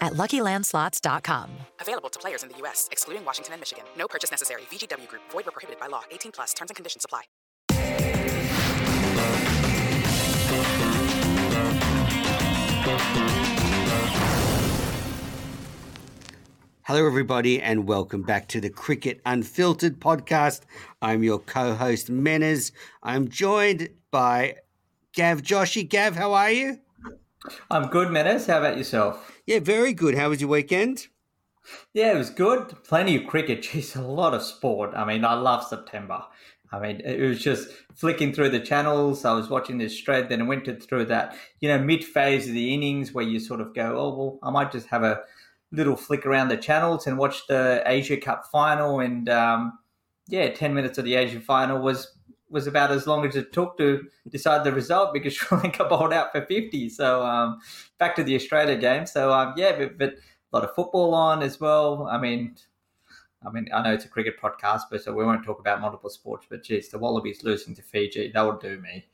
at LuckyLandSlots.com. Available to players in the U.S., excluding Washington and Michigan. No purchase necessary. VGW Group. Void where prohibited by law. 18 plus. Terms and conditions apply. Hello, everybody, and welcome back to the Cricket Unfiltered podcast. I'm your co-host, Menners. I'm joined by Gav Joshi. Gav, how are you? I'm good, Menners. How about yourself? Yeah, very good. How was your weekend? Yeah, it was good. Plenty of cricket. Jeez, a lot of sport. I mean, I love September. I mean, it was just flicking through the channels. I was watching this shred, then I went through that, mid-phase of the innings where you sort of go, oh, well, I might just have a little flick around the channels and watch the Asia Cup final. And, 10 minutes of the Asia final was about as long as it took to decide the result because Sri Lanka bowled out for 50. So back to the Australia game. So, but a lot of football on as well. I mean, I know it's a cricket podcast, but so we won't talk about multiple sports, but geez, the Wallabies losing to Fiji, that would do me.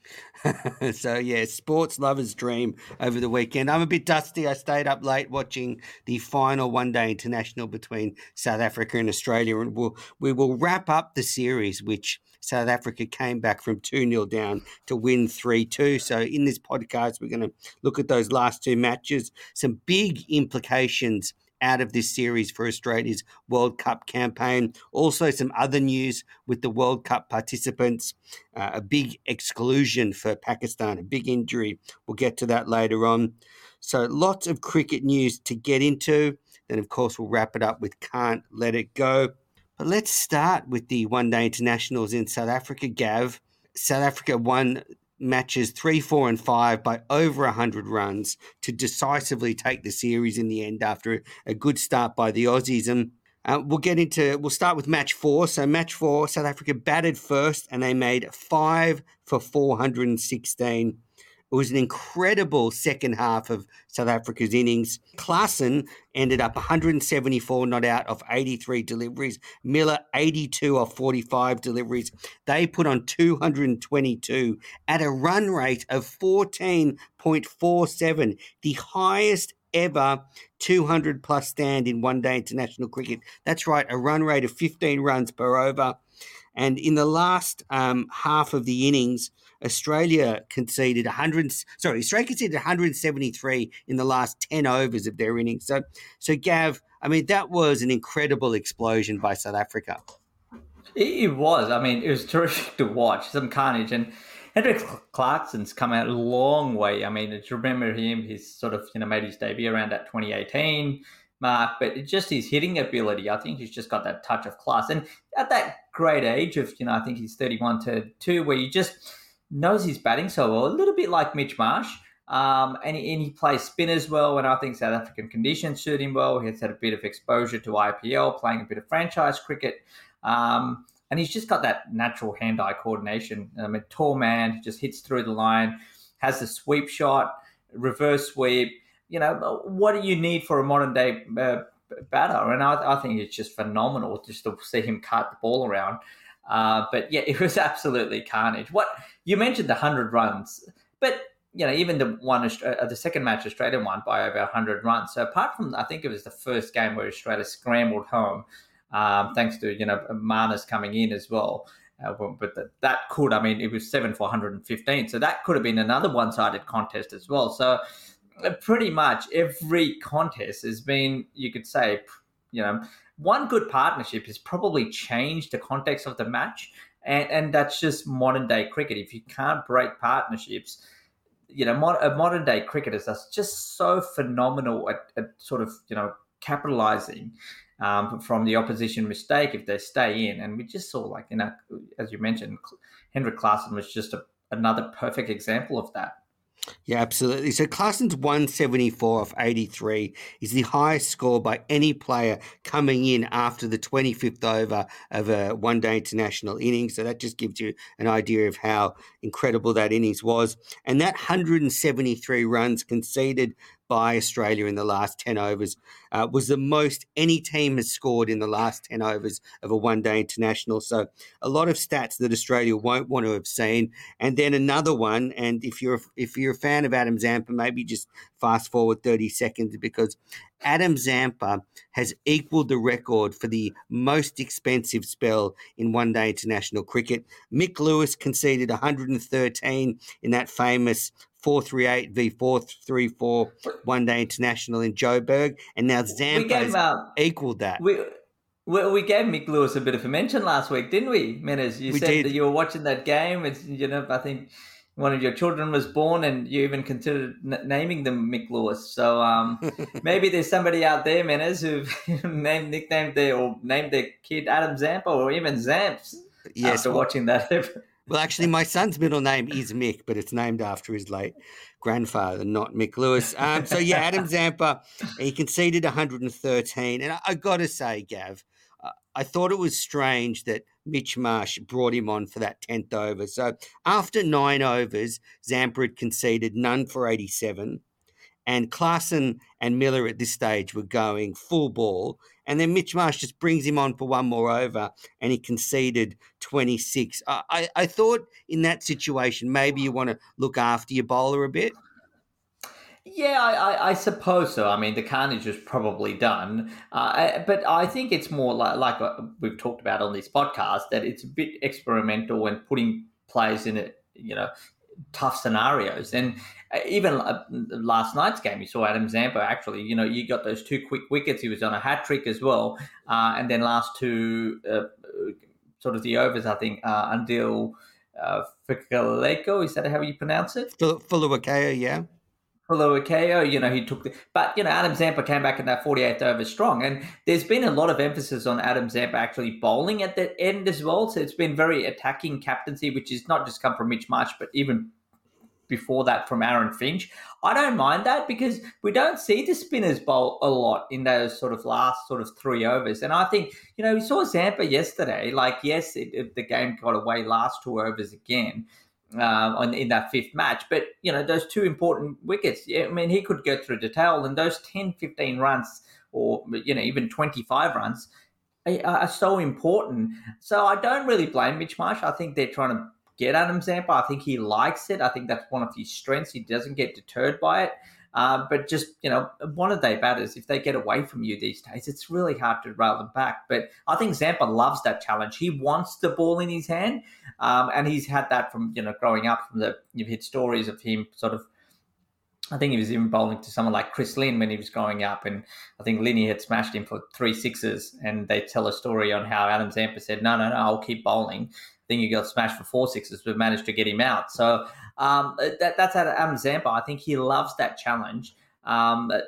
So, yeah, sports lovers dream over the weekend. I'm a bit dusty. I stayed up late watching the final one-day international between South Africa and Australia, and we will wrap up the series, which South Africa came back from 2-0 down to win 3-2. So in this podcast, we're going to look at those last two matches, some big implications out of this series for Australia's World Cup campaign. Also some other news with the World Cup participants, a big exclusion for Pakistan, a big injury. We'll get to that later on. So lots of cricket news to get into. Then, of course, we'll wrap it up with Can't Let It Go. But let's start with the one-day internationals in South Africa, Gav. South Africa won matches 3, 4 and 5 by over 100 runs to decisively take the series in the end after a good start by the Aussies. And we'll start with match 4. So match 4, South Africa batted first and they made 5 for 416. It was an incredible second half of South Africa's innings. Klaasen ended up 174 not out off 83 deliveries. Miller, 82 off 45 deliveries. They put on 222 at a run rate of 14.47, the highest ever 200-plus stand in one-day international cricket. That's right, a run rate of 15 runs per over. And in the last half of the innings, Australia conceded 173 in the last 10 overs of their innings. So Gav, I mean, that was an incredible explosion by South Africa. It was. I mean, it was terrific to watch. Some carnage. And Henrich Klaasen's come out a long way. I mean, if you remember him, he's sort of made his debut around that 2018 mark, but it's just his hitting ability. I think he's just got that touch of class. And at that great age of, I think he's 31 to 2, where you just knows he's batting so well, a little bit like Mitch Marsh, and he plays spinners well, and I think South African conditions suit him well. He's had a bit of exposure to IPL, playing a bit of franchise cricket, and he's just got that natural hand-eye coordination. A tall man, just hits through the line, has the sweep shot, reverse sweep. What do you need for a modern-day batter. And I think it's just phenomenal just to see him cart the ball around. But yeah, it was absolutely carnage. What you mentioned, the 100 runs, but you know, even the second match Australia won by over 100 runs. So apart from, I think it was the first game where Australia scrambled home, thanks to, you know, Marnus coming in as well. But that could, I mean, it was 7 for 115. So that could have been another one-sided contest as well. So pretty much every contest has been, you could say, you know, one good partnership has probably changed the context of the match. And that's just modern-day cricket. If you can't break partnerships, you know, modern-day cricketers are just so phenomenal at sort of, you know, capitalising from the opposition mistake if they stay in. And we just saw, like, you know, as you mentioned, Henrich Klaasen was just another perfect example of that. Yeah, absolutely. So Klaasen's 174 off 83 is the highest score by any player coming in after the 25th over of a one-day international innings. So that just gives you an idea of how incredible that innings was. And that 173 runs conceded by Australia in the last 10 overs was the most any team has scored in the last 10 overs of a one-day international. So a lot of stats that Australia won't want to have seen. And then another one, and if you're a fan of Adam Zampa, maybe just fast forward 30 seconds, because Adam Zampa has equaled the record for the most expensive spell in one-day international cricket. Mick Lewis conceded 113 in that famous 438 v 434 one-day international in Joburg, and now Zampa's equalled that. We gave Mick Lewis a bit of a mention last week, didn't we, Menners? You said that you were watching that game. It's, you know, I think one of your children was born, and you even considered naming them Mick Lewis. So maybe there's somebody out there, Menners, who named their kid Adam Zampa or even Zamps after watching that. Well, actually, my son's middle name is Mick, but it's named after his late grandfather, not Mick Lewis. So, yeah, Adam Zampa, he conceded 113. And I got to say, Gav, I thought it was strange that Mitch Marsh brought him on for that 10th over. So after 9 overs, Zampa had conceded none for 87. And Klaasen and Miller at this stage were going full ball. And then Mitch Marsh just brings him on for one more over, and he conceded 26. I thought in that situation, maybe you want to look after your bowler a bit. Yeah, I suppose so. I mean, the carnage was probably done. But I think it's more like we've talked about on this podcast, that it's a bit experimental and putting players in it, you know, tough scenarios. And even last night's game, you saw Adam Zampa actually, you know, you got those 2 quick wickets. He was on a hat-trick as well. And then last 2 sort of the overs, I think, Andile Phehlukwayo, is that how you pronounce it? Phehlukwayo, yeah. Phehlukwayo, you know, he took the... But, you know, Adam Zampa came back in that 48th over strong. And there's been a lot of emphasis on Adam Zampa actually bowling at the end as well. So it's been very attacking captaincy, which has not just come from Mitch Marsh, but even before that from Aaron Finch. I don't mind that because we don't see the spinners bowl a lot in those sort of last sort of 3 overs. And I think, you know, we saw Zampa yesterday. Like, yes, the game got away last 2 overs again. In that 5th match. But, you know, those 2 important wickets, I mean, he could go through the towel, and those 10, 15 runs or, you know, even 25 runs are so important. So I don't really blame Mitch Marsh. I think they're trying to get Adam Zampa. I think he likes it. I think that's one of his strengths. He doesn't get deterred by it. But just, you know, one of their batters, if they get away from you these days, it's really hard to rail them back. But I think Zampa loves that challenge. He wants the ball in his hand. And he's had that from, you know, growing up. You've heard stories of him sort of, I think he was even bowling to someone like Chris Lynn when he was growing up. And I think Linney had smashed him for 3 sixes. And they tell a story on how Adam Zampa said, no, I'll keep bowling. Then you got smashed for 4 sixes, but managed to get him out. So that's Adam Zampa. I think he loves that challenge.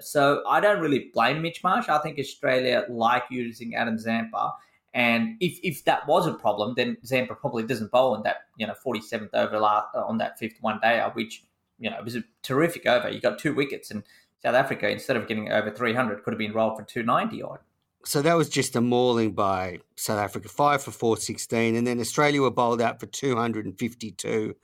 So I don't really blame Mitch Marsh. I think Australia like using Adam Zampa. And if that was a problem, then Zampa probably doesn't bowl in that, you know, 47th over on that 5th one-dayer, which, you know, it was a terrific over. You got 2 wickets, and South Africa, instead of getting over 300, could have been rolled for 290-odd. So that was just a mauling by South Africa, 5 for 416. And then Australia were bowled out for 252.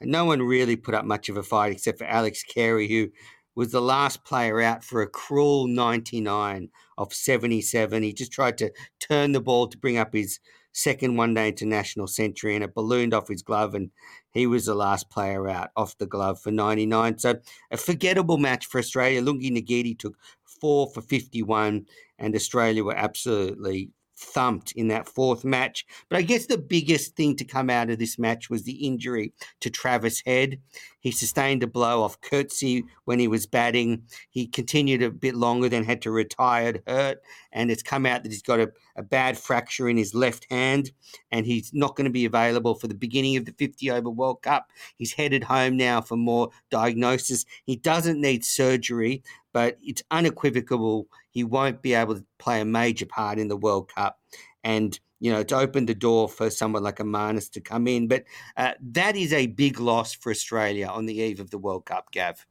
And no one really put up much of a fight except for Alex Carey, who was the last player out for a cruel 99 off 77. He just tried to turn the ball to bring up his second one-day international century, and it ballooned off his glove, and he was the last player out off the glove for 99. So a forgettable match for Australia. Lungi Nagidi took 4 for 51, and Australia were absolutely thumped in that fourth match. But I guess the biggest thing to come out of this match was the injury to Travis Head. He sustained a blow off Curtsey when he was batting. He continued a bit longer, then had to retire hurt, and it's come out that he's got a bad fracture in his left hand, and he's not going to be available for the beginning of the 50-over World Cup. He's headed home now for more diagnosis. He doesn't need surgery, but it's unequivocal he won't be able to play a major part in the World Cup. And, you know, it's opened the door for someone like a Marnus to come in. But that is a big loss for Australia on the eve of the World Cup, Gav.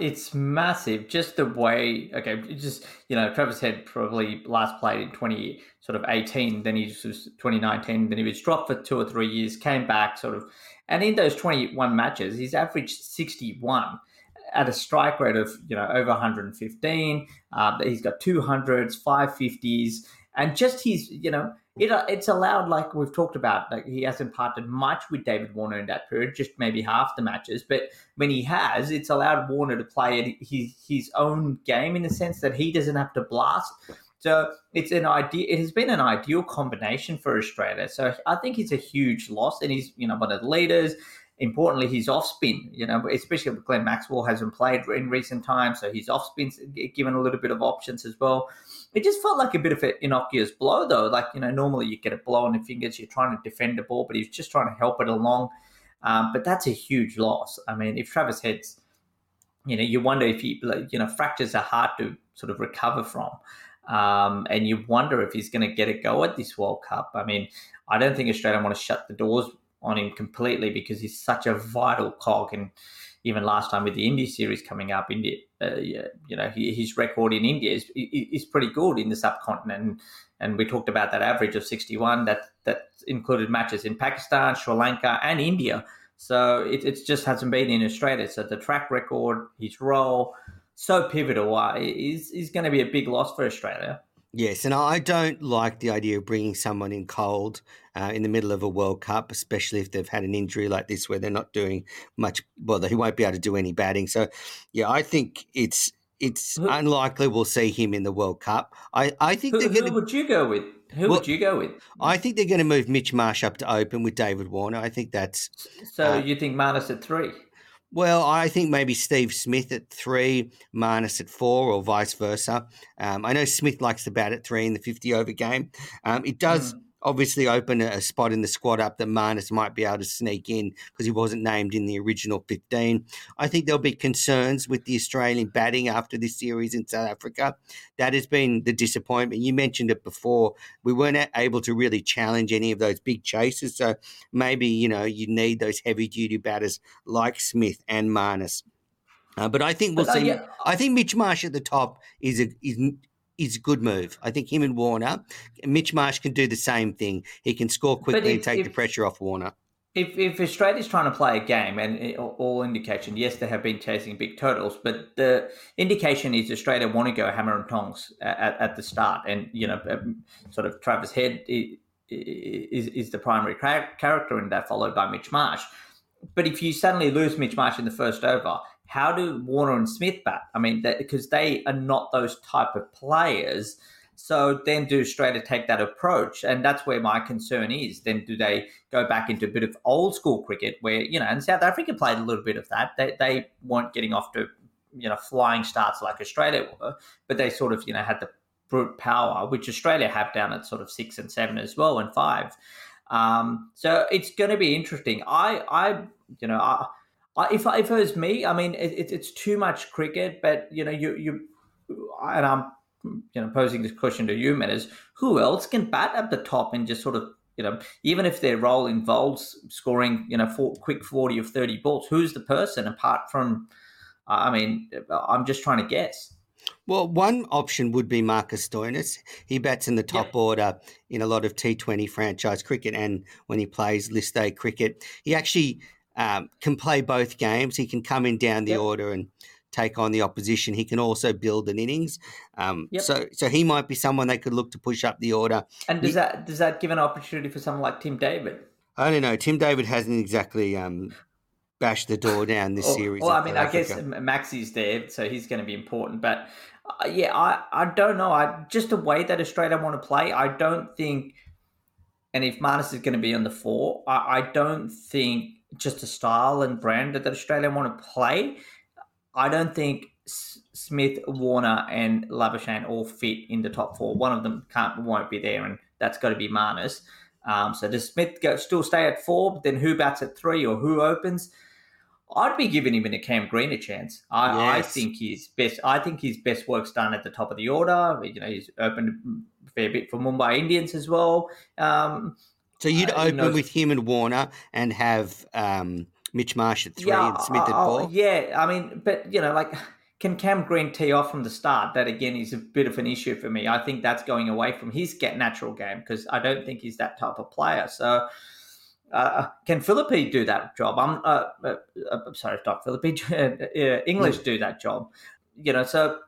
It's massive. Just the way, Travis Head probably last played in 2018, then he was 2019, then he was dropped for 2 or 3 years, came back and in those 21 matches, he's averaged 61. At a strike rate of, over 115. He's got 200s, 550s, and just his, it's allowed, like we've talked about, like he hasn't partnered much with David Warner in that period, just maybe half the matches. But when he has, it's allowed Warner to play his own game in the sense that he doesn't have to blast. So it has been an ideal combination for Australia. So I think it's a huge loss, and he's, one of the leaders. Importantly, his off-spin, especially with Glenn Maxwell hasn't played in recent times, so his off-spin's given a little bit of options as well. It just felt like a bit of an innocuous blow, though. Like, normally you get a blow on your fingers, you're trying to defend the ball, but he's just trying to help it along. But that's a huge loss. I mean, if Travis Head's, you wonder if he, fractures are hard to sort of recover from. And you wonder if he's going to get a go at this World Cup. I mean, I don't think Australia want to shut the doors on him completely because he's such a vital cog. And even last time with the India series coming up, India, his record in India is pretty good in the subcontinent. And we talked about that average of 61 that included matches in Pakistan, Sri Lanka and India. So it just hasn't been in Australia. So the track record, his role, so pivotal, is going to be a big loss for Australia. Yes, and I don't like the idea of bringing someone in cold in the middle of a World Cup, especially if they've had an injury like this where they're not doing much. Well, he won't be able to do any batting. So, yeah, I think it's unlikely we'll see him in the World Cup. I think who would you go with? Would you go with? I think they're going to move Mitch Marsh up to open with David Warner. I think that's... So you think Marnus at 3? Well, I think maybe Steve Smith at 3, Marnus at 4, or vice versa. I know Smith likes to bat at 3 in the 50-over game. It does obviously open a spot in the squad up that Marnus might be able to sneak in because he wasn't named in the original 15. I think there'll be concerns with the Australian batting after this series in South Africa. That has been the disappointment. You mentioned it before. We weren't able to really challenge any of those big chases. So maybe, you need those heavy-duty batters like Smith and Marnus. But I think we'll see. Yeah. I think Mitch Marsh at the top is a good move. I think him and Warner, Mitch Marsh can do the same thing. He can score quickly and take the pressure off Warner. If Australia's trying to play a game, and all indication, yes, they have been chasing big totals, but the indication is Australia want to go hammer and tongs at the start. And, Travis Head is the primary character in that, followed by Mitch Marsh. But if you suddenly lose Mitch Marsh in the first over, how do Warner and Smith bat? I mean, because they are not those type of players. So then do Australia take that approach? And that's where my concern is. Then do they go back into a bit of old school cricket where, and South Africa played a little bit of that. They weren't getting off to, flying starts like Australia were, but they sort of, had the brute power, which Australia have down at 6 and 7 as well, and 5. So it's going to be interesting. If it was me, I mean, it's too much cricket, but, and I'm, posing this question to you, Menners, who else can bat at the top and just even if their role involves scoring, quick 40 or 30 balls, who's the person apart from, I'm just trying to guess. Well, one option would be Marcus Stoinis. He bats in the top order in a lot of T20 franchise cricket, and when he plays List A cricket, he actually can play both games. He can come in down the order and take on the opposition. He can also build an innings. So he might be someone they could look to push up the order. And does that give an opportunity for someone like Tim David? I don't know. Tim David hasn't exactly bashed the door down this series. Well, I mean, I guess Maxi's there, so he's going to be important. But, I don't know. Just the way that Australia want to play, I don't think – and if Marnus is going to be on the four, I don't think just the style and brand that Australia want to play – I don't think Smith, Warner, and Labuschagne all fit in the top four. One of them won't be there, and that's got to be Marnus. So does Smith still stay at four? But then who bats at three, or who opens? I'd be giving even Cam Green a chance. I think his best. I think his best work's done at the top of the order. You know, he's opened a fair bit for Mumbai Indians as well. So you'd open with him and Warner, and have. Mitch Marsh at three and Smith at four. Yeah, I mean, but, you know, like, can Cam Green tee off from the start? That, again, is a bit of an issue for me. I think that's going away from his natural game because I don't think he's that type of player. So can Philippi do that job? I'm sorry, not Philippi. English do that job. You know, so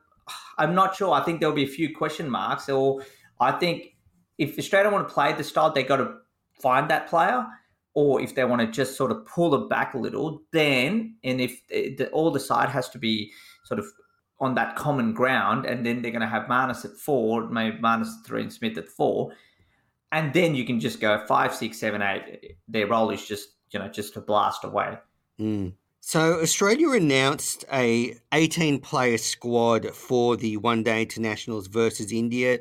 I'm not sure. I think there'll be a few question marks. Or I think if Australia want to play the style, they got to find that player. Or if they want to just sort of pull it back a little, then, and if all the side has to be sort of on that common ground, and then they're going to have Marnus at four, maybe Marnus at three and Smith at four, and then you can just go 5, 6, 7, 8. Their role is just a blast away. Mm. So Australia announced a 18-player squad for the one-day internationals versus India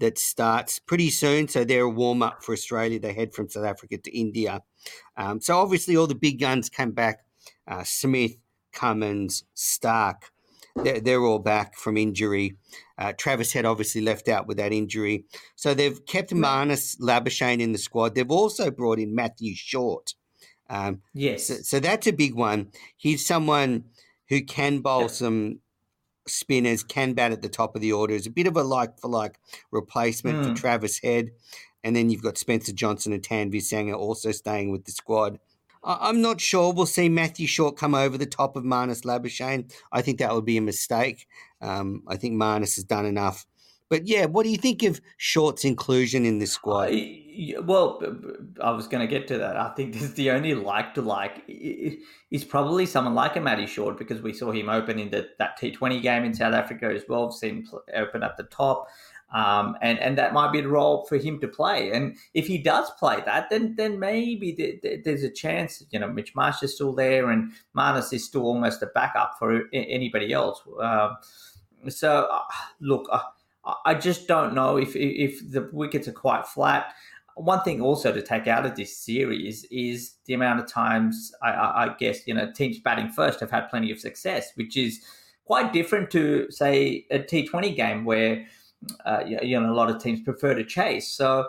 that starts pretty soon. So they're a warm-up for Australia. They head from South Africa to India. So obviously all the big guns came back, Smith, Cummins, Stark. They're all back from injury. Travis Head obviously left out with that injury. So they've kept Marnus Labuschagne in the squad. They've also brought in Matthew Short. So that's a big one. He's someone who can bowl some spinners, can bat at the top of the order. It's a bit of a like-for-like replacement for Travis Head. And then you've got Spencer Johnson and Tanvi Sanger also staying with the squad. I'm not sure we'll see Matthew Short come over the top of Marnus Labuschagne. I think that would be a mistake. I think Marnus has done enough. But, yeah, what do you think of Short's inclusion in this squad? Well, I was going to get to that. I think this is the only like-to-like is probably someone like a Matty Short because we saw him open in that T20 game in South Africa as well. We've seen him open at the top. And that might be the role for him to play. And if he does play that, then maybe there's a chance, you know, Mitch Marsh is still there and Marnus is still almost a backup for anybody else. I just don't know if the wickets are quite flat. One thing also to take out of this series is the amount of times I guess, you know, teams batting first have had plenty of success, which is quite different to, say, a T20 game where, you know, a lot of teams prefer to chase. So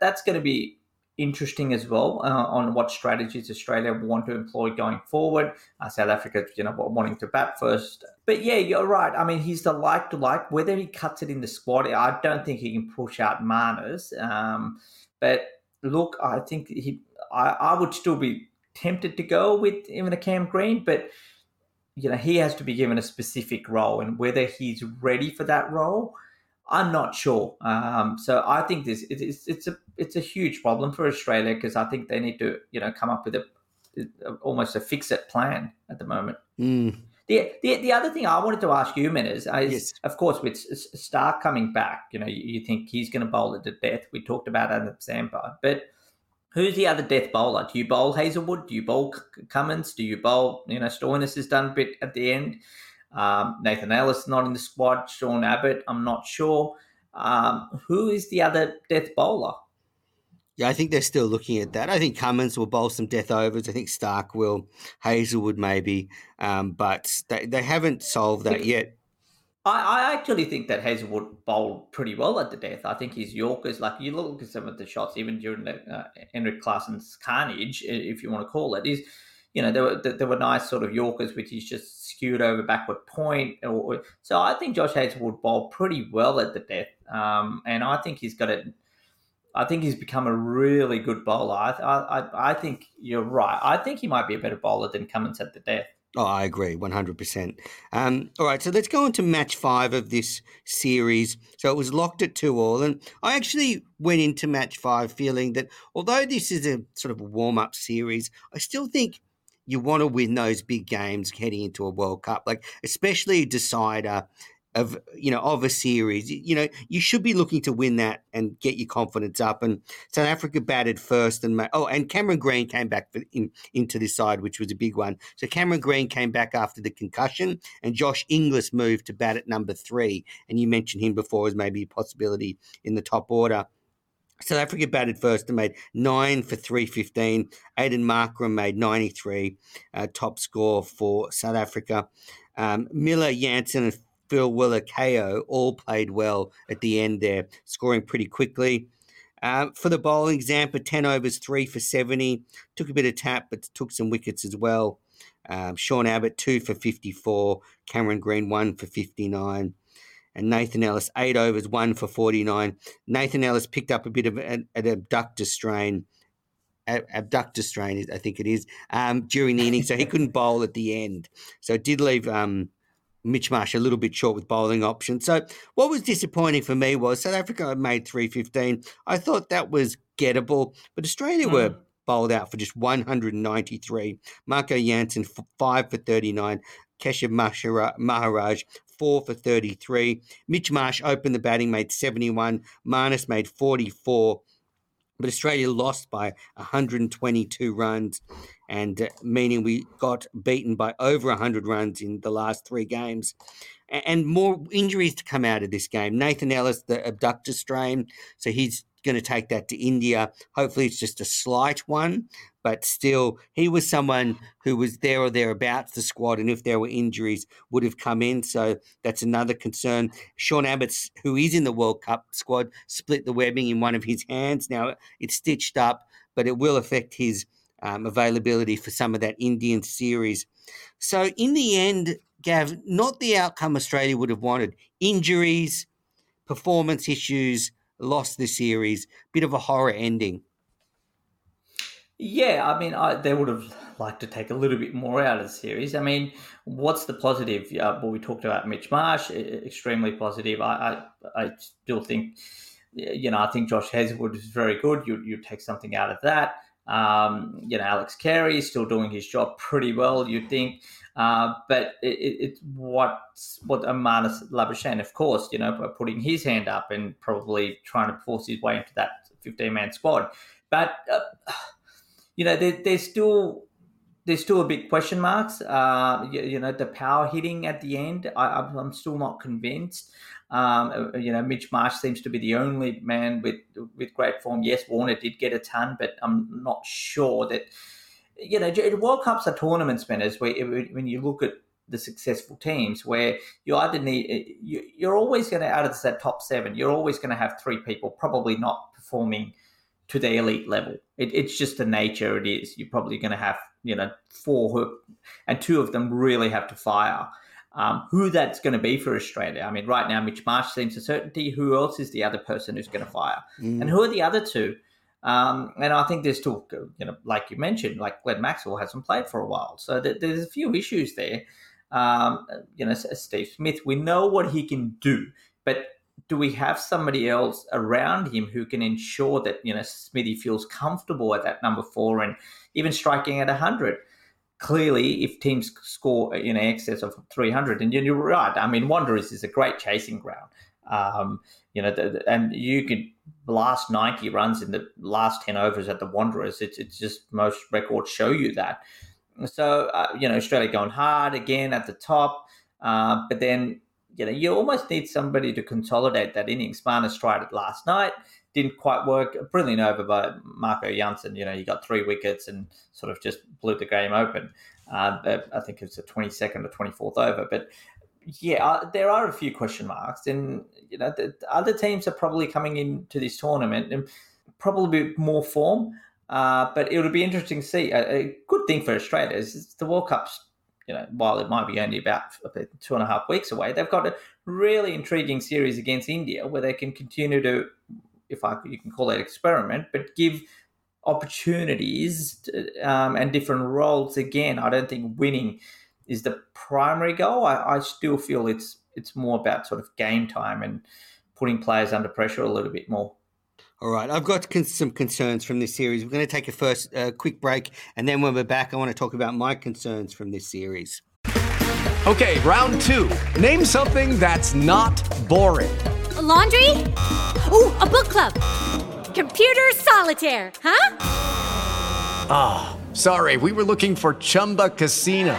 that's going to be interesting as well on what strategies Australia want to employ going forward. South Africa, you know, wanting to bat first. But, yeah, you're right. I mean, he's the like-to-like. Whether he cuts it in the squad, I don't think he can push out Marnus. But, look, I think I would still be tempted to go with even a Cam Green, but, you know, he has to be given a specific role, and whether he's ready for that role, I'm not sure. So I think it's a huge problem for Australia because I think they need to, you know, come up with almost a fix-it plan at the moment. Mm. The other thing I wanted to ask you, Menners, is, of course, with Stark coming back, you know, you think he's going to bowl it to death. We talked about Adam Zampa, but who's the other death bowler? Do you bowl Hazlewood? Do you bowl Cummins? Do you bowl, you know, Stoinis has done a bit at the end. Nathan Ellis not in the squad. Sean Abbott, I'm not sure. Who is the other death bowler? Yeah, I think they're still looking at that. I think Cummins will bowl some death overs. I think Stark will. Hazlewood maybe. But they haven't solved that yet. I actually think that Hazlewood bowled pretty well at the death. I think his Yorkers, like you look at some of the shots, even during the Henrich Klaasen's carnage, if you want to call it, is, you know, there were nice sort of Yorkers, which is just skewed over backward point. So I think Josh Hazlewood bowled pretty well at the death. And I think he's got it. I think he's become a really good bowler. I think you're right. I think he might be a better bowler than Cummins at the death. Oh, I agree, 100%. All right, so let's go on to match five of this series. So it was locked at 2-2, and I actually went into match five feeling that although this is a sort of a warm-up series, I still think you want to win those big games heading into a World Cup, like especially a decider of, you know, of a series. You know, you should be looking to win that and get your confidence up. And South Africa batted first, and Cameron Green came back into this side, which was a big one. So Cameron Green came back after the concussion, and Josh Inglis moved to bat at number 3. And you mentioned him before as maybe a possibility in the top order. South Africa batted first and made 9 for 315. Aidan Markram made 93, top score for South Africa. Miller, Jansen and Phil Willekeo all played well at the end there, scoring pretty quickly. For the bowling, Zampa, 10 overs, 3 for 70. Took a bit of tap, but took some wickets as well. Sean Abbott, 2 for 54. Cameron Green, 1 for 59. And Nathan Ellis, 8 overs, 1 for 49. Nathan Ellis picked up a bit of an abductor strain, I think it is, during the inning, so he couldn't bowl at the end. So it did leave Mitch Marsh a little bit short with bowling options. So what was disappointing for me was South Africa made 315. I thought that was gettable, but Australia were bowled out for just 193. Marco Jansen, 5 for 39. Keshav Maharaj, 4 for 33. Mitch Marsh opened the batting, made 71. Marnus made 44. But Australia lost by 122 runs, and meaning we got beaten by over 100 runs in the last 3 games. And more injuries to come out of this game. Nathan Ellis, the abductor strain, so he's going to take that to India. Hopefully it's just a slight one, but still he was someone who was there or thereabouts the squad, and if there were injuries would have come in, so that's another concern. Sean Abbott, who is in the World Cup squad, split the webbing in one of his hands. Now it's stitched up, but it will affect his availability for some of that Indian series. So in the end, Gav, not the outcome Australia would have wanted. Injuries, performance issues, lost the series, bit of a horror ending. Yeah, I mean, they would have liked to take a little bit more out of the series. I mean, what's the positive? Well, we talked about Mitch Marsh, extremely positive. I still think, you know, I think Josh Hazlewood is very good. You take something out of that. You know, Alex Carey is still doing his job pretty well, you'd think. But it's what Marnus Labuschagne, of course, you know, by putting his hand up and probably trying to force his way into that 15-man squad. But, you know, there's still a big question marks. You know, the power hitting at the end, I'm still not convinced. You know, Mitch Marsh seems to be the only man with great form. Yes, Warner did get a ton, but I'm not sure that, you know, World Cups are tournaments, Menners, where when you look at the successful teams where you either need, you're always going to, out of that top 7, you're always going to have 3 people probably not performing to the elite level. It's just the nature it is. You're probably going to have, you know, 4 and 2 of them really have to fire. Who that's going to be for Australia. I mean, right now, Mitch Marsh seems a certainty. Who else is the other person who's going to fire? Mm. And who are the other 2? And I think there's still, you know, like you mentioned, like Glenn Maxwell hasn't played for a while. So there's a few issues there. You know, Steve Smith, we know what he can do, but do we have somebody else around him who can ensure that, you know, Smithy feels comfortable at that number 4 and even striking at 100? Clearly, if teams score in excess of 300, and you're right, I mean, Wanderers is a great chasing ground. You know, and you could blast 90 runs in the last 10 overs at the Wanderers. It's just most records show you that. So, you know, Australia going hard again at the top, but then, you know, you almost need somebody to consolidate that innings. Marnus tried it last night. Didn't quite work. A brilliant over by Marco Jansen. You know, he got 3 wickets and sort of just blew the game open. I think it was the 22nd or 24th over. But, yeah, there are a few question marks. And, you know, the other teams are probably coming into this tournament in probably more form. But it'll be interesting to see. A good thing for Australia is the World Cup's, you know, while it might be only about 2.5 weeks away, they've got a really intriguing series against India where they can continue to, you can call it experiment, but give opportunities and different roles again. I don't think winning is the primary goal. I still feel it's more about sort of game time and putting players under pressure a little bit more. All right, I've got some concerns from this series. We're going to take a first quick break, and then when we're back, I want to talk about my concerns from this series. Okay, round two. Name something that's not boring. A laundry? Ooh, a book club. Computer solitaire, huh? Ah, oh, sorry, we were looking for Chumba Casino.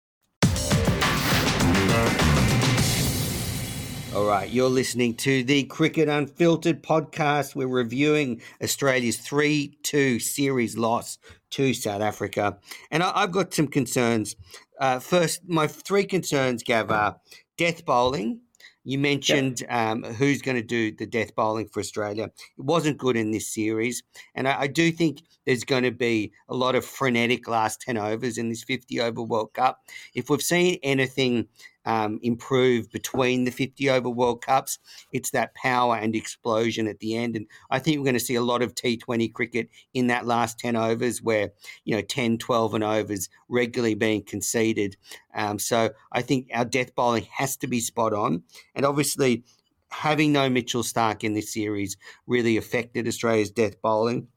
All right, you're listening to the Cricket Unfiltered podcast. We're reviewing Australia's 3-2 series loss to South Africa. And I've got some concerns. First, my three concerns, Gav, are death bowling. You mentioned who's going to do the death bowling for Australia. It wasn't good in this series. And I do think there's going to be a lot of frenetic last 10 overs in this 50-over World Cup. If we've seen anything improve between the 50-over World Cups, it's that power and explosion at the end. And I think we're going to see a lot of T20 cricket in that last 10 overs where, 10, 12 and overs regularly being conceded. So I think our death bowling has to be spot on. And obviously having no Mitchell Stark in this series really affected Australia's death bowling.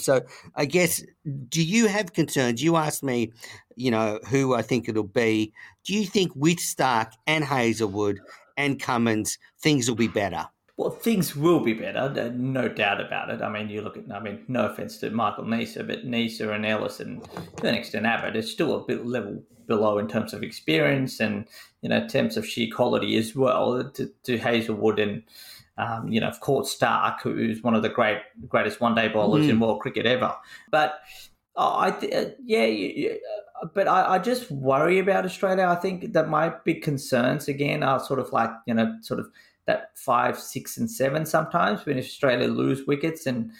So I guess, do you have concerns? You asked me, who I think it'll be. Do you think with Stark and Hazlewood and Cummins, things will be better? Well, things will be better, no doubt about it. I mean, no offense to Michael Nisa, but Nisa and Ellis and to an extent Abbott is still a bit level below in terms of experience and, in terms of sheer quality as well to Hazlewood and, of course, Stark, who's one of the greatest one-day bowlers in world cricket ever. But I just worry about Australia. I think that my big concerns again are sort of like sort of that 5, 6, and 7 sometimes when Australia lose wickets and.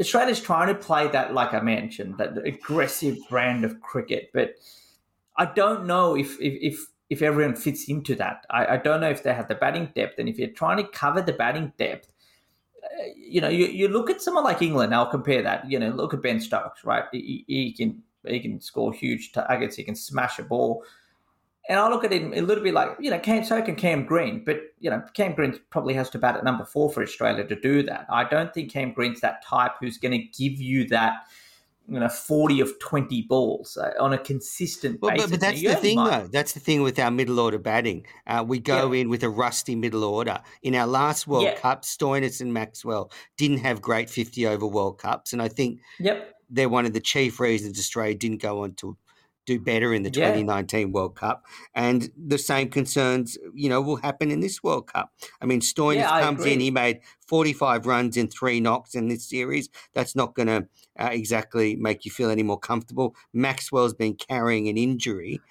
Australia's trying to play that, like I mentioned, that aggressive brand of cricket, but I don't know if everyone fits into that. I don't know if they have the batting depth. And if you're trying to cover the batting depth, you look at someone like England, I'll compare that. Look at Ben Stokes, right? He can score huge targets. He can smash a ball. And I look at him a little bit like, so can Cam Green. But, Cam Green probably has to bat at number 4 for Australia to do that. I don't think Cam Green's that type who's going to give you that, 40 of 20 balls on a consistent basis. But that's the thing, though. That's the thing with our middle order batting. We go in with a rusty middle order. In our last World Cup, Stoinis and Maxwell didn't have great 50-over World Cups. And I think they're one of the chief reasons Australia didn't go on to do better in the 2019 World Cup. And the same concerns, will happen in this World Cup. I mean, Stoinis comes in, he made 45 runs in 3 knocks in this series. That's not going to exactly make you feel any more comfortable. Maxwell's been carrying an injury.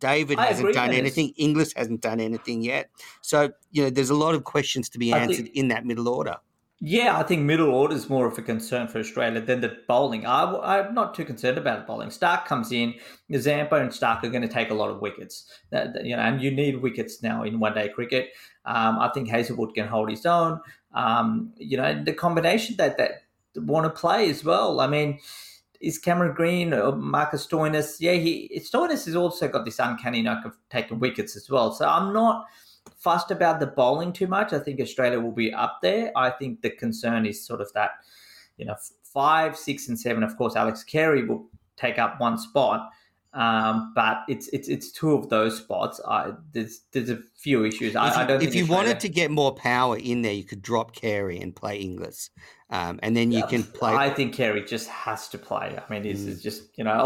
David hasn't done anything. Inglis hasn't done anything yet. So, there's a lot of questions to be answered in that middle order. Yeah, I think middle order is more of a concern for Australia than the bowling. I'm not too concerned about bowling. Stark comes in, Zampa and Stark are going to take a lot of wickets. And you need wickets now in one-day cricket. I think Hazlewood can hold his own. The combination that Warner play as well. I mean, is Cameron Green or Marcus Stoinis? Yeah, Stoinis has also got this uncanny knack of taking wickets as well. So I'm not fussed about the bowling too much. I think Australia will be up there. I think the concern is sort of that, 5, 6, and 7. Of course, Alex Carey will take up one spot, but it's 2 of those spots. There's a few issues. I don't. If you wanted to get more power in there, you could drop Carey and play Inglis. And then you can play. I think Carey just has to play. I mean, this is just, you know,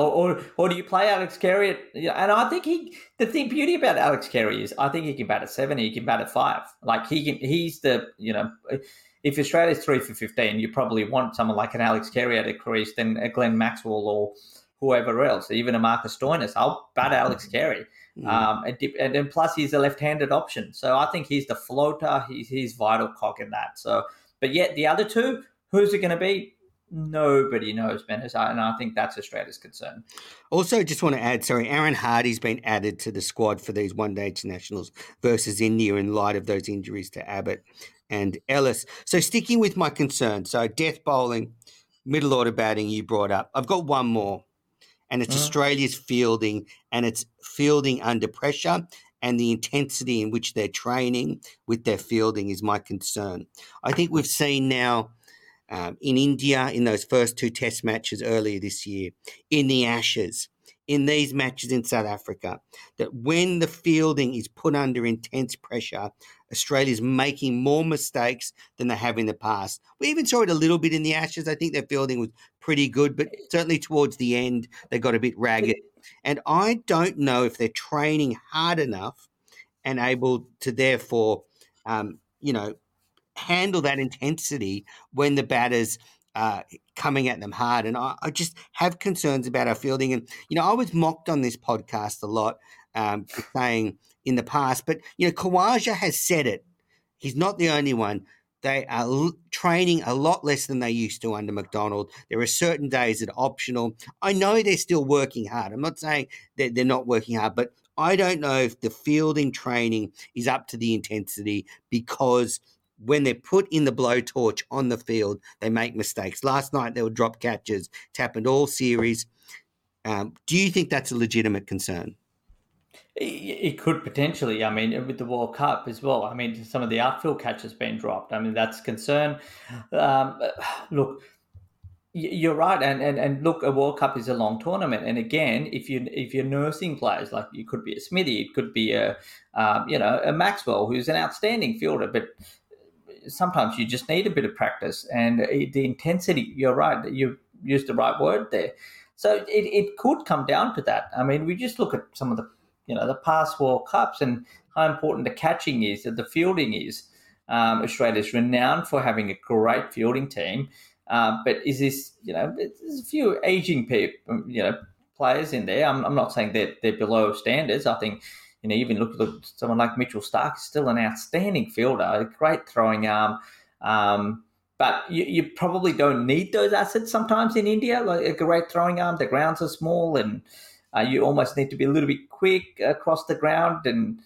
or do you play Alex Carey? And I think the beauty about Alex Carey is I think he can bat at 7, he can bat at 5. Like he's if Australia's 3 for 15, you probably want someone like an Alex Carey at a crease than a Glenn Maxwell or whoever else, even a Marcus Stoinis. I'll bat Alex Carey. And plus he's a left-handed option. So I think he's the floater. He's vital cog in that. So, but yet the other two, who's it going to be? Nobody knows, Menners, and I think that's Australia's concern. Also, just want to add, Aaron Hardy's been added to the squad for these one-day internationals versus India in light of those injuries to Abbott and Ellis. So sticking with my concern, so death bowling, middle order batting you brought up. I've got one more, and it's Australia's fielding, and it's fielding under pressure, and the intensity in which they're training with their fielding is my concern. I think we've seen now in India, in those first two test matches earlier this year, in the Ashes, in these matches in South Africa, that when the fielding is put under intense pressure, Australia's making more mistakes than they have in the past. We even saw it a little bit in the Ashes. I think their fielding was pretty good, but certainly towards the end, they got a bit ragged. And I don't know if they're training hard enough and able to therefore, handle that intensity when the batter's coming at them hard. And I just have concerns about our fielding. And, I was mocked on this podcast a lot for saying in the past, but, Khawaja has said it. He's not the only one. They are training a lot less than they used to under McDonald. There are certain days that are optional. I know they're still working hard. I'm not saying that they're not working hard, but I don't know if the fielding training is up to the intensity, because when they're put in the blowtorch on the field, they make mistakes. Last night there were drop catches. It's happened all series. Do you think that's a legitimate concern? It could potentially. I mean, with the World Cup as well. I mean, some of the outfield catches being dropped. I mean, that's a concern. Look, you're right, and look, a World Cup is a long tournament. And again, if you're nursing players, like it could be a Smithy, it could be a Maxwell, who's an outstanding fielder, but sometimes you just need a bit of practice. And the intensity. You're right. You used the right word there. So it could come down to that. I mean, we just look at some of the past World Cups and how important the catching is, that the fielding is. Australia's renowned for having a great fielding team, but is this, there's a few aging people, players in there. I'm not saying that they're below standards. I think, even look at someone like Mitchell Stark, still an outstanding fielder, a great throwing arm. But you probably don't need those assets sometimes in India, like a great throwing arm. The grounds are small and you almost need to be a little bit quick across the ground, and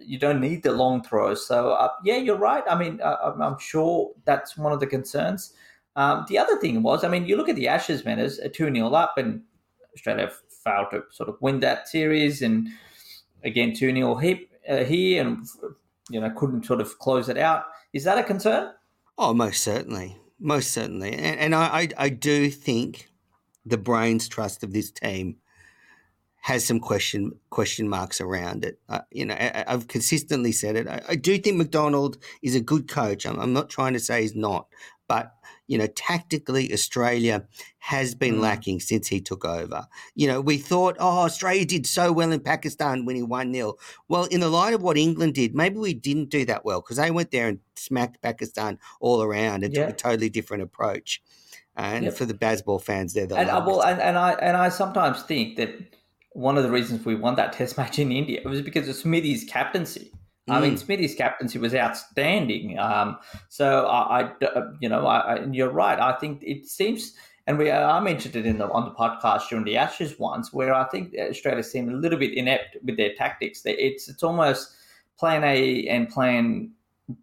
you don't need the long throws. So, you're right. I mean, I'm sure that's one of the concerns. The other thing was, I mean, you look at the Ashes, man, as a 2-0 up, and Australia failed to sort of win that series. And again, 2-0 here and, couldn't sort of close it out. Is that a concern? Oh, most certainly. Most certainly. And I do think the brains trust of this team has some question marks around it. I've consistently said it. I do think McDonald is a good coach. I'm not trying to say he's not, but tactically Australia has been lacking since he took over. We thought, Australia did so well in Pakistan winning 1-0. Well, in the light of what England did, maybe we didn't do that well, because they went there and smacked Pakistan all around and took a totally different approach. And for the baseball fans, they're the last. I sometimes think that one of the reasons we won that Test match in India was because of Smithy's captaincy. I mean, Smithy's captaincy was outstanding. So I you're right. I think it seems, and I mentioned it on the podcast during the Ashes once, where I think Australia seemed a little bit inept with their tactics. It's almost plan A and plan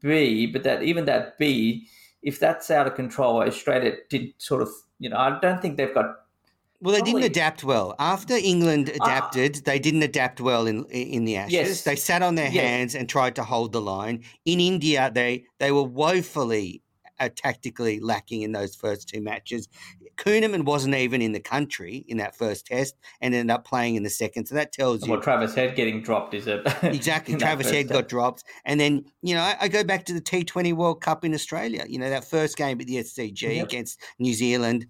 B, but that B, if that's out of control, Australia did sort of, I don't think they've got. Well, they didn't adapt well. After England adapted, they didn't adapt well in the Ashes. Yes. They sat on their hands and tried to hold the line. In India, they were woefully are tactically lacking in those first two matches. Kuhneman wasn't even in the country in that first test and ended up playing in the second. So that tells you. Well, Travis Head getting dropped is a. Exactly. Travis Head got dropped. And then, you know, I go back to the T20 World Cup in Australia, you know, that first game at the SCG against New Zealand.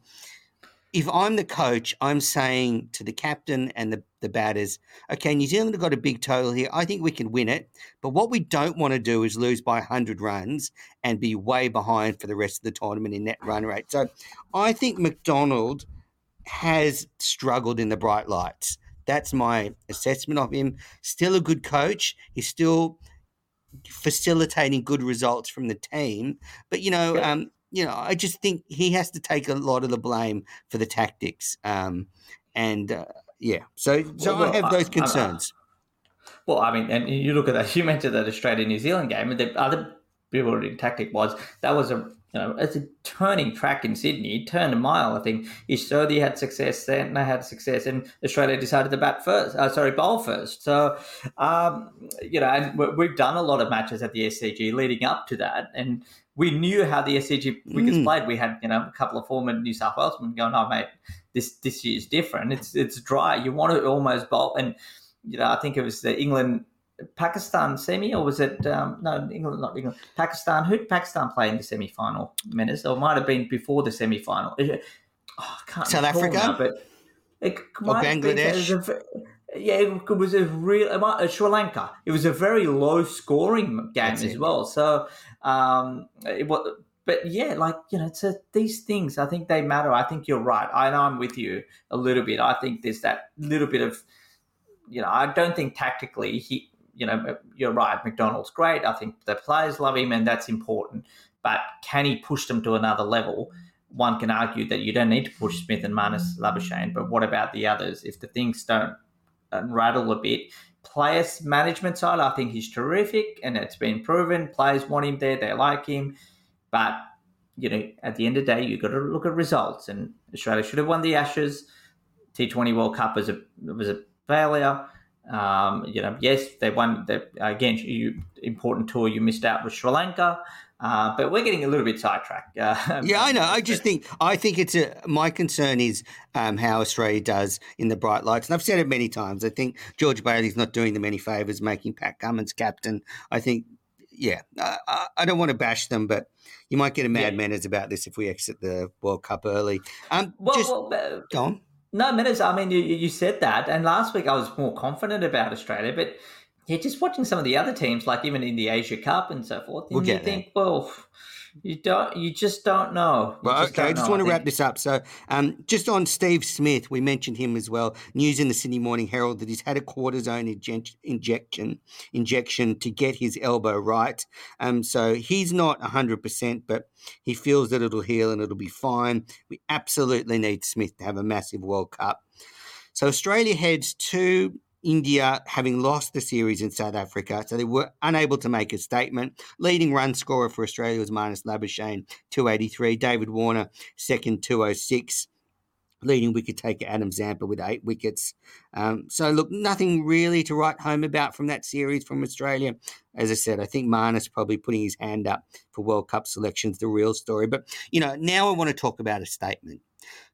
If I'm the coach, I'm saying to the captain and the batters, okay, New Zealand have got a big total here. I think we can win it. But what we don't want to do is lose by 100 runs and be way behind for the rest of the tournament in net run rate. So I think McDonald has struggled in the bright lights. That's my assessment of him. Still a good coach. He's still facilitating good results from the team. But, you know, you know, I just think he has to take a lot of the blame for the tactics. So I have those concerns. And you look at that. You mentioned that Australia-New Zealand game, and the other bewildering tactic was that was it's a turning track in Sydney. It turned a mile, I think. Ishodi had success, Santner had success, and Australia decided to bowl first. So, and we've done a lot of matches at the SCG leading up to that, and we knew how the SCG wickets played. We had, a couple of former New South Welshman going, "Oh, mate, this year's different. It's dry. You want to almost bowl." And I think it was the England-Pakistan semi, or was it not England? Pakistan. Who did Pakistan play in the semi-final, Menners? Or it might have been before the semi-final. South Africa, now, but it might or Bangladesh. It was a real Sri Lanka. It was a very low-scoring game as well. So, so these things, I think they matter. I think you're right. I'm with you a little bit. I think there's that little bit of, I don't think tactically you're right. McDonald's great. I think the players love him, and that's important. But can he push them to another level? One can argue that you don't need to push Smith and Marnus Labuschagne, but what about the others? If the things don't rattle a bit. Players management side, I think he's terrific, and it's been proven. Players want him there, they like him, but at the end of the day, you've got to look at results. And Australia should have won the Ashes. T20 World Cup was a failure. Yes, they won. Important tour you missed out with Sri Lanka. But we're getting a little bit sidetracked. I know. I think it's my concern is how Australia does in the bright lights. And I've said it many times. I think George Bailey's not doing them any favours, making Pat Cummins captain. I think, I don't want to bash them, but you might get a mad Manners about this if we exit the World Cup early. Go on. No, Manners, I mean, you said that. And last week I was more confident about Australia, but... yeah, just watching some of the other teams, like even in the Asia Cup and so forth, and you think, well, you just don't know. Well, okay, I just want to wrap this up. So just on Steve Smith, we mentioned him as well. News in the Sydney Morning Herald that he's had a cortisone injection to get his elbow right. So he's not 100%, but he feels that it'll heal and it'll be fine. We absolutely need Smith to have a massive World Cup. So Australia heads to India, having lost the series in South Africa, so they were unable to make a statement. Leading run scorer for Australia was Marnus Labuschagne, 283. David Warner, second, 206. Leading wicket taker Adam Zampa with 8 wickets. So, look, nothing really to write home about from that series from Australia. As I said, I think Marnus probably putting his hand up for World Cup selections, the real story. But, now I want to talk about a statement.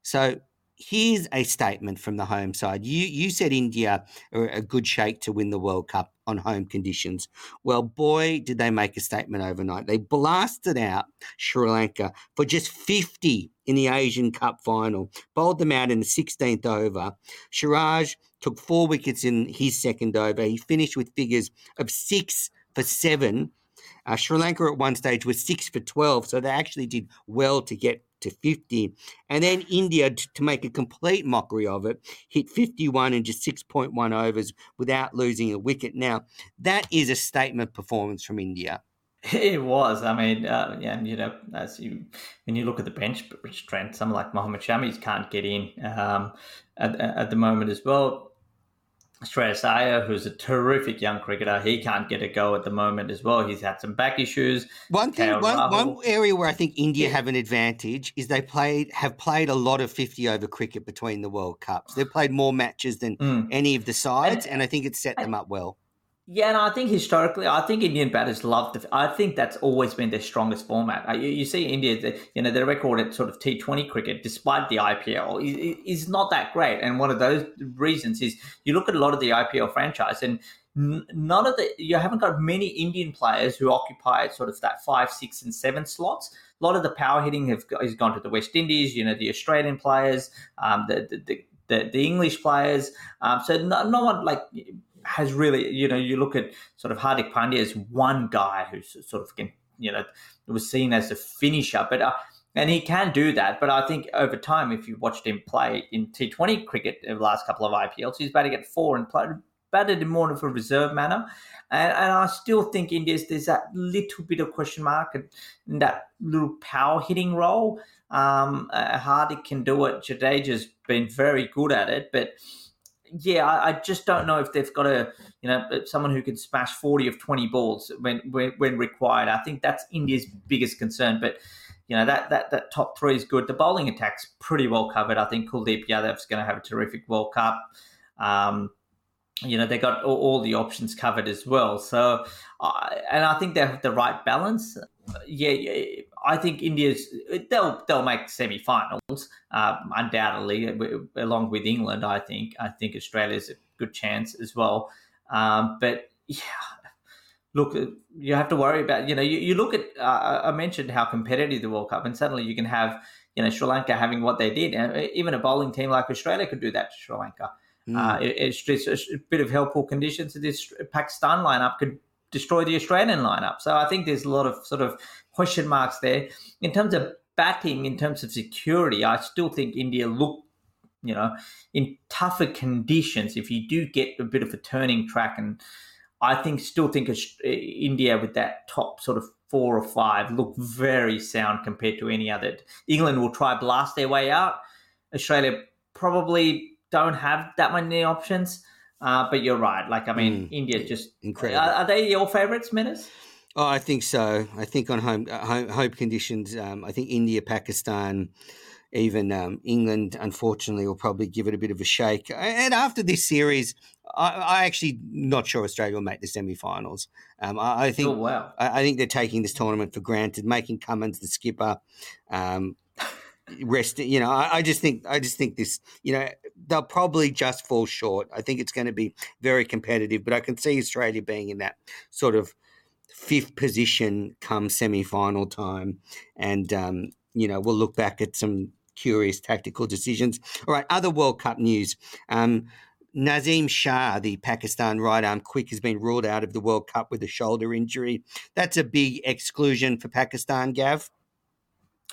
So, here's a statement from the home side. You said India are a good shake to win the World Cup on home conditions. Well, boy, did they make a statement overnight. They blasted out Sri Lanka for just 50 in the Asian Cup final, bowled them out in the 16th over. Siraj took 4 wickets in his second over. He finished with figures of 6 for 7. Sri Lanka at one stage was 6 for 12, so they actually did well to get to 50. And then India, to make a complete mockery of it, hit 51 in just 6.1 overs without losing a wicket. Now, that is a statement performance from India. It was. I mean, when you look at the bench strength, someone like Mohammad Shami can't get in at the moment as well. Shreyas Iyer, who's a terrific young cricketer, he can't get a go at the moment as well. He's had some back issues. One area where I think India have an advantage is they have played a lot of 50-over cricket between the World Cups. They've played more matches than any of the sides, and I think it's set them up well. Yeah, and no, I think historically, I think Indian batters love the. I think that's always been their strongest format. You see India, their record at sort of T20 cricket, despite the IPL, is not that great. And one of those reasons is you look at a lot of the IPL franchise, and none of you haven't got many Indian players who occupy sort of that 5, 6, and 7 slots. A lot of the power hitting has gone to the West Indies, the Australian players, the English players. So no one like. Has really, you look at sort of Hardik Pandya as one guy who sort of can, was seen as a finisher, but and he can do that. But I think over time, if you watched him play in T20 cricket the last couple of IPLs, he's batting at 4 and batted in more of a reserve manner. And I still think India's there's that little bit of question mark in that little power hitting role. Hardik can do it. Jadeja's been very good at it, but. Yeah, I just don't know if they've got a someone who can smash 40 of 20 balls when required. I think that's India's biggest concern. But that top three is good. The bowling attack's pretty well covered. I think Kuldeep Yadav's going to have a terrific World Cup. They got all the options covered as well. So, and I think they have the right balance. Yeah, I think they'll make semi-finals undoubtedly along with England. I think Australia's a good chance as well. But yeah, look, you have to worry about you look at I mentioned how competitive the World Cup, and suddenly you can have Sri Lanka having what they did, and even a bowling team like Australia could do that to Sri Lanka. It's just a bit of helpful conditions. This Pakistan lineup could destroy the Australian lineup. So I think there's a lot of sort of question marks there. In terms of batting, in terms of security, I still think India look, in tougher conditions if you do get a bit of a turning track. And I still think India with that top sort of 4 or 5 look very sound compared to any other. England will try blast their way out. Australia probably don't have that many options. But you're right. India just incredible. Are they your favourites, Menners? Oh, I think so. I think on home conditions, I think India, Pakistan, even England, unfortunately, will probably give it a bit of a shake. And after this series, I actually not sure Australia will make the semi-finals. I think. Oh, wow. I think they're taking this tournament for granted, making Cummins the skipper. Resting, I just think this, they'll probably just fall short. I think it's going to be very competitive, but I can see Australia being in that sort of 5th position come semi-final time, and we'll look back at some curious tactical decisions. All right, other World Cup news. Naseem Shah, the Pakistan right-arm quick, has been ruled out of the World Cup with a shoulder injury. That's a big exclusion for Pakistan, Gav.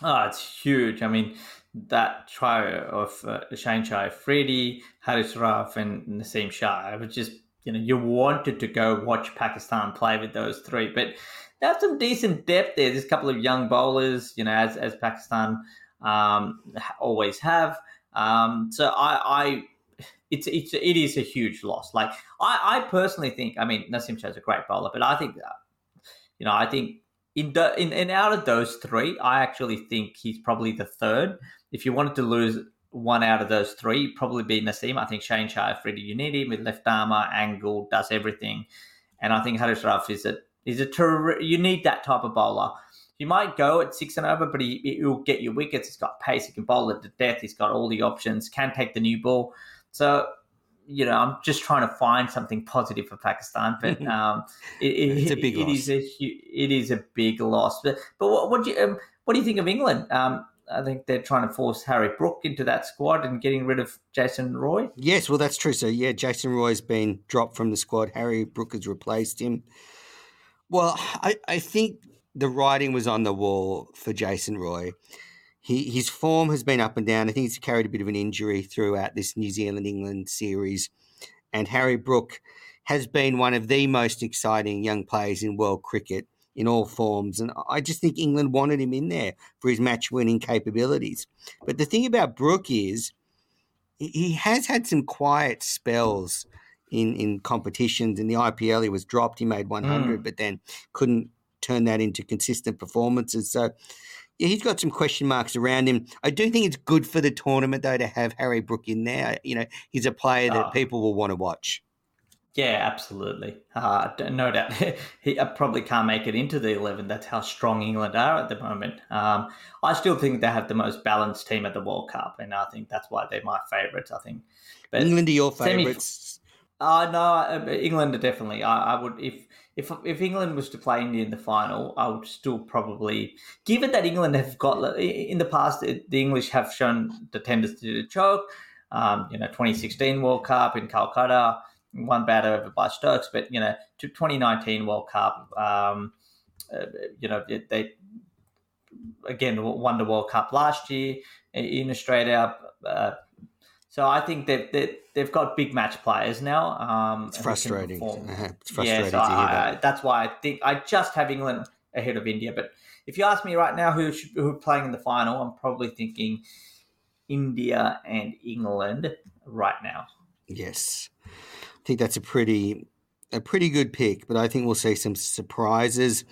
Oh, it's huge. That trio of Shaheen Shah Afridi, Haris Rauf and Naseem Shah, it was just, you wanted to go watch Pakistan play with those three. But that's some decent depth there. There's a couple of young bowlers, as Pakistan always have. So it is a huge loss. Like, I personally think, Naseem Shah's a great bowler, but I think, In out of those three, I actually think he's probably the third. If you wanted to lose one out of those three, it'd probably be Naseem. I think Shaheen Shah Afridi, you need him with left armor, angle, does everything. And I think Haris Rauf you need that type of bowler. He might go at 6 and over, but he'll get you wickets. He's got pace. He can bowl it to death. He's got all the options. Can take the new ball. So, I'm just trying to find something positive for Pakistan, but it's a big loss. It is a big loss. But what do you think of England? I think they're trying to force Harry Brook into that squad and getting rid of Jason Roy. Yes, well, that's true. So yeah, Jason Roy's been dropped from the squad. Harry Brook has replaced him. Well, I think the writing was on the wall for Jason Roy. His form has been up and down. I think he's carried a bit of an injury throughout this New Zealand-England series. And Harry Brook has been one of the most exciting young players in world cricket in all forms. And I just think England wanted him in there for his match-winning capabilities. But the thing about Brook is he has had some quiet spells in competitions. In the IPL, he was dropped. He made 100, but then couldn't turn that into consistent performances. So... yeah, he's got some question marks around him. I do think it's good for the tournament, though, to have Harry Brook in there. He's a player that people will want to watch. Yeah, absolutely. No doubt. He probably can't make it into the 11. That's how strong England are at the moment. I still think they have the most balanced team at the World Cup, and I think that's why they're my favourites, I think. But England are your favourites? No, England are definitely. I would, if England was to play India in the final, I would still probably, given that England have got, in the past, the English have shown the tendency to choke, 2016 World Cup in Calcutta, one bad over by Stokes, but, to 2019 World Cup, they again won the World Cup last year in Australia. So I think that they've got big match players now. It's frustrating. It's frustrating. Yeah, so to hear that. That's why I think I just have England ahead of India. But if you ask me right now who playing in the final, I'm probably thinking India and England right now. Yes. I think that's a pretty good pick, but I think we'll see some surprises.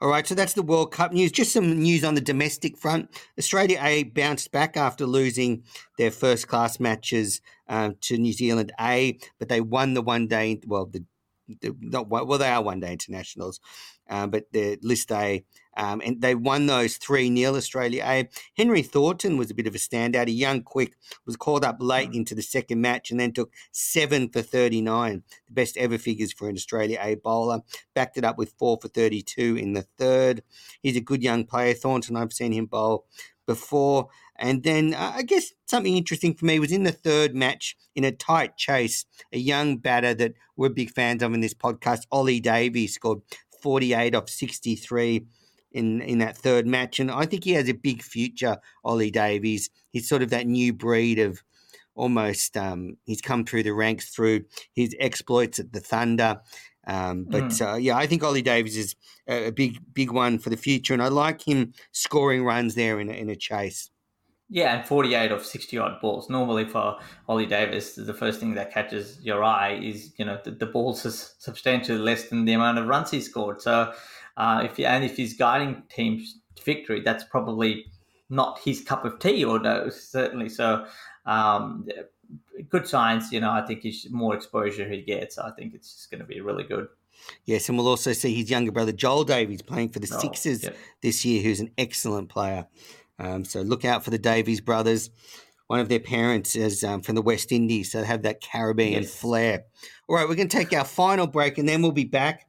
All right, so that's the World Cup news. Just some news on the domestic front. Australia A bounced back after losing their first-class matches to New Zealand A, but they won the one-day – they are one-day internationals, but the List A, and they won those 3-0 Australia A. Henry Thornton was a bit of a standout. A young quick was called up late into the second match and then took 7 for 39, the best ever figures for an Australia A bowler. Backed it up with 4 for 32 in the third. He's a good young player, Thornton. I've seen him bowl before. And then I guess something interesting for me was in the third match in a tight chase, a young batter that we're big fans of in this podcast, Ollie Davies, scored 48 off 63 in that third match. And I think he has a big future, Ollie Davies. He's sort of that new breed of almost he's come through the ranks through his exploits at the Thunder. I think Ollie Davies is a big one for the future, and I like him scoring runs there in a chase. Yeah, and 48 of 60-odd balls. Normally for Ollie Davies, the first thing that catches your eye is, the balls are substantially less than the amount of runs he scored. So if he's guiding teams to victory, that's probably not his cup of tea, or no, certainly. So good signs, I think the more exposure he gets, I think it's just going to be really good. Yes, and we'll also see his younger brother Joel Davies playing for the Sixers this year, who's an excellent player. So look out for the Davies brothers. One of their parents is from the West Indies, so they have that Caribbean flair. All right, we're going to take our final break, and then we'll be back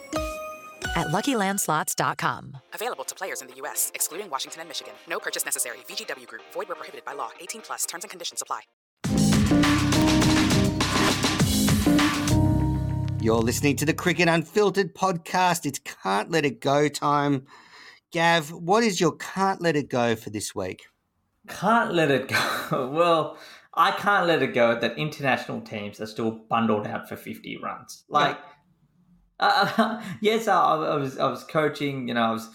at LuckyLandSlots.com. Available to players in the U.S., excluding Washington and Michigan. No purchase necessary. VGW Group. Void where prohibited by law. 18+. Terms and conditions apply. You're listening to the Cricket Unfiltered podcast. It's Can't Let It Go time. Gav, what is your Can't Let It Go for this week? Can't let it go. Well, I can't let it go that international teams are still bundled out for 50 runs. I was coaching, I was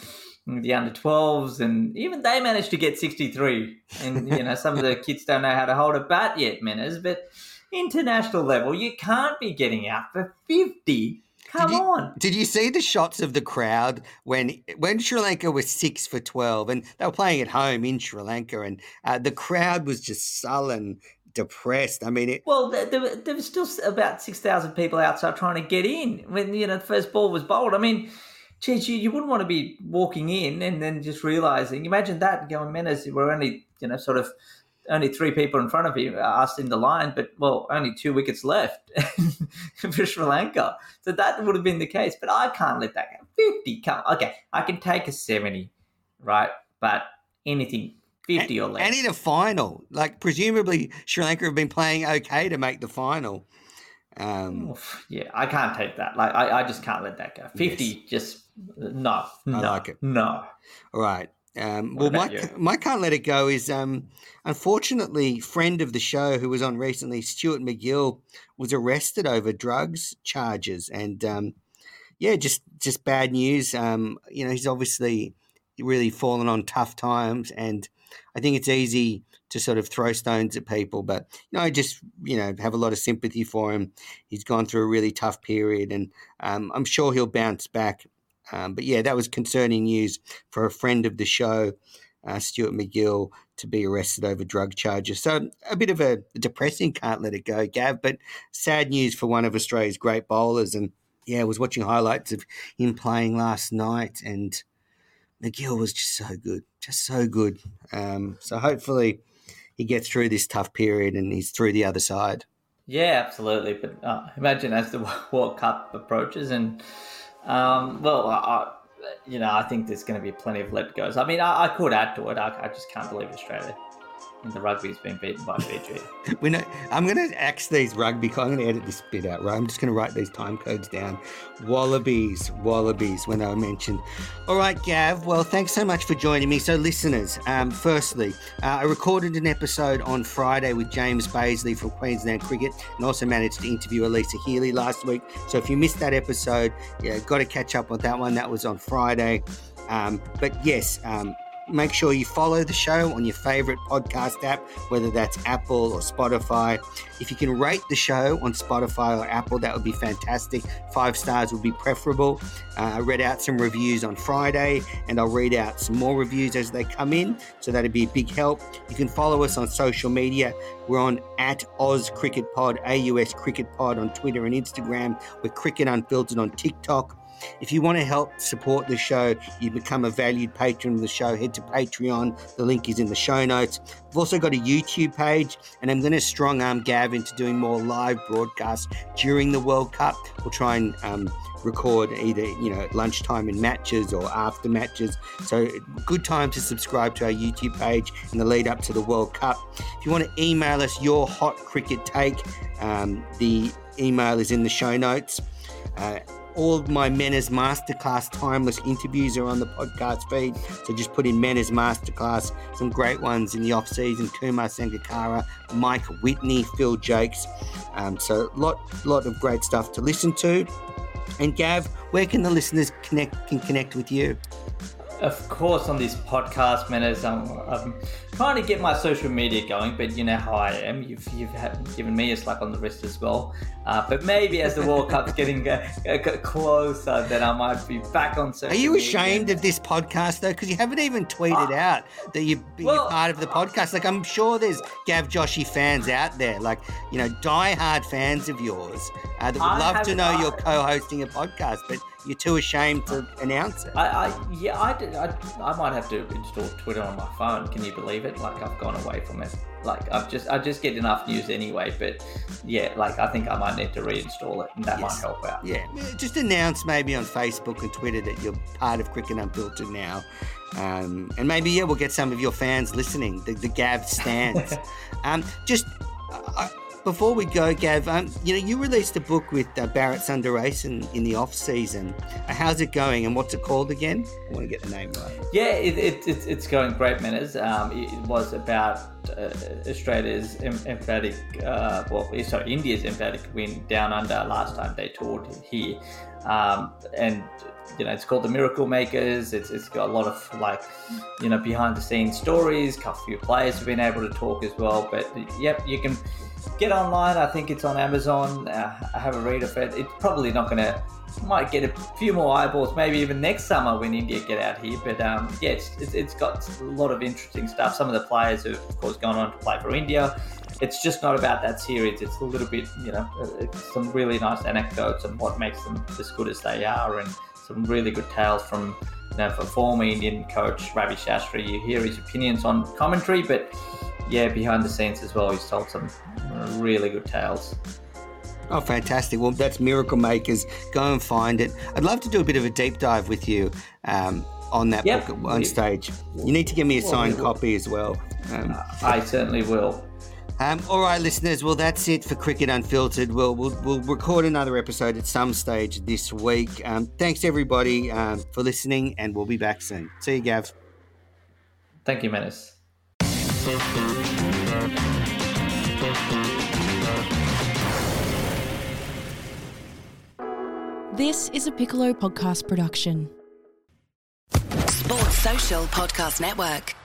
the under-12s, and even they managed to get 63. And, some of the kids don't know how to hold a bat yet, Menners, but... international level, you can't be getting out for 50. Come on. Did you see the shots of the crowd when Sri Lanka was 6 for 12 and they were playing at home in Sri Lanka, and the crowd was just sullen, depressed. I mean, there was still about 6,000 people outside trying to get in when, the first ball was bowled. I mean, geez, you wouldn't want to be walking in and then just realising. Imagine that going, Menners, we're only, only 3 people in front of him, us in the line, but, only 2 wickets left for Sri Lanka. So that would have been the case. But I can't let that go. 50. I can take a 70, right? But anything 50 or less. And in a final. Presumably Sri Lanka have been playing okay to make the final. I can't take that. I just can't let that go. 50, no. I like it. No. All right. My can't let it go is, unfortunately, friend of the show who was on recently, Stuart McGill, was arrested over drugs charges, and just bad news. He's obviously really fallen on tough times, and I think it's easy to sort of throw stones at people, but, you know, I just, you know, have a lot of sympathy for him. He's gone through a really tough period, and I'm sure he'll bounce back. But, yeah, that was concerning news for a friend of the show, Stuart McGill, to be arrested over drug charges. So a bit of a depressing can't let it go, Gav, but sad news for one of Australia's great bowlers. And, yeah, I was watching highlights of him playing last night, and McGill was just so good, So hopefully he gets through this tough period and he's through the other side. Yeah, absolutely. But imagine as the World Cup approaches and, I think there's going to be plenty of let-goes. I mean, I could add to it. I just can't believe Australia and the rugby's been beaten by Fiji. I'm going to axe these rugby. I'm going to edit this bit out, right? I'm just going to write these time codes down. Wallabies when they were mentioned. All right, Gav. Well, thanks so much for joining me. So, listeners, firstly, I recorded an episode on Friday with James Baisley from Queensland Cricket, and also managed to interview Elisa Healy last week. So, if you missed that episode, yeah, got to catch up on that one. That was on Friday. But yes. Make sure you follow the show on your favourite podcast app, whether that's Apple or Spotify. If you can rate the show on Spotify or Apple, that would be fantastic. 5 stars would be preferable. I read out some reviews on Friday, and I'll read out some more reviews as they come in, so that'd be a big help. You can follow us on social media. We're on at Oz Cricket Pod, AUS Cricket Pod on Twitter and Instagram. We're Cricket Unfiltered on TikTok. If you want to help support the show, you become a valued patron of the show, head to Patreon. The link is in the show notes. I've also got a YouTube page, and I'm going to strong-arm Gav into doing more live broadcasts during the World Cup. We'll try and record either, you know, at lunchtime in matches or after matches. So good time to subscribe to our YouTube page in the lead up to the World Cup. If you want to email us your hot cricket take, the email is in the show notes. All of my Menners Masterclass Timeless interviews are on the podcast feed. So just put in Menners Masterclass. Some great ones in the off-season. Kumar Sangakkara, Mike Whitney, Phil Jakes. So lot of great stuff to listen to. And Gav, where can the listeners connect with you? Of course, on this podcast, Menners, I'm trying to get my social media going, but you know how I am. You've given me a slap on the wrist as well. But maybe as the World Cup's getting closer, then I might be back on social media. Are you ashamed of this podcast, though? Because you haven't even tweeted out that you're part of the podcast. Like, I'm sure there's Gav Joshi fans out there, like, you know, diehard fans of yours that would love to know you're co-hosting a podcast, but you're too ashamed to announce it. I might have to install Twitter on my phone. Can you believe it? Like, I've gone away from it. Like, I just get enough news anyway. But yeah, like, I think I might need to reinstall it, and that might help out. Yeah, just announce maybe on Facebook and Twitter that you're part of Cricket Unfiltered now. And maybe we'll get some of your fans listening. The Gav stands. Before we go, Gav, you released a book with Barrett Sundaresan in the off-season. How's it going, and what's it called again? I want to get the name right. Yeah, it's going great, Manners. It was about Australia's emphatic, India's emphatic win down under last time they toured here. And, you know, it's called The Miracle Makers. It's got a lot of, like, you know, behind-the-scenes stories. A couple few players have been able to talk as well. But, yep, you can get online. I think it's on Amazon. I have a read of it. It's probably not going to... might get a few more eyeballs, maybe even next summer when India get out here. But, it's got a lot of interesting stuff. Some of the players have, of course, gone on to play for India. It's just not about that series. It's a little bit, you know, some really nice anecdotes and what makes them as good as they are, and some really good tales from, you know, former Indian coach Ravi Shastri. You hear his opinions on commentary, but, yeah, behind the scenes as well, he's told some really good tales. Oh, fantastic. Well, that's Miracle Makers. Go and find it. I'd love to do a bit of a deep dive with you on that book at one stage. You need to give me a signed copy as well. I certainly will. All right, listeners. Well, that's it for Cricket Unfiltered. We'll record another episode at some stage this week. Thanks, everybody, for listening, and we'll be back soon. See you, Gav. Thank you, Manners. This is a Piccolo podcast production. Sports Social Podcast Network.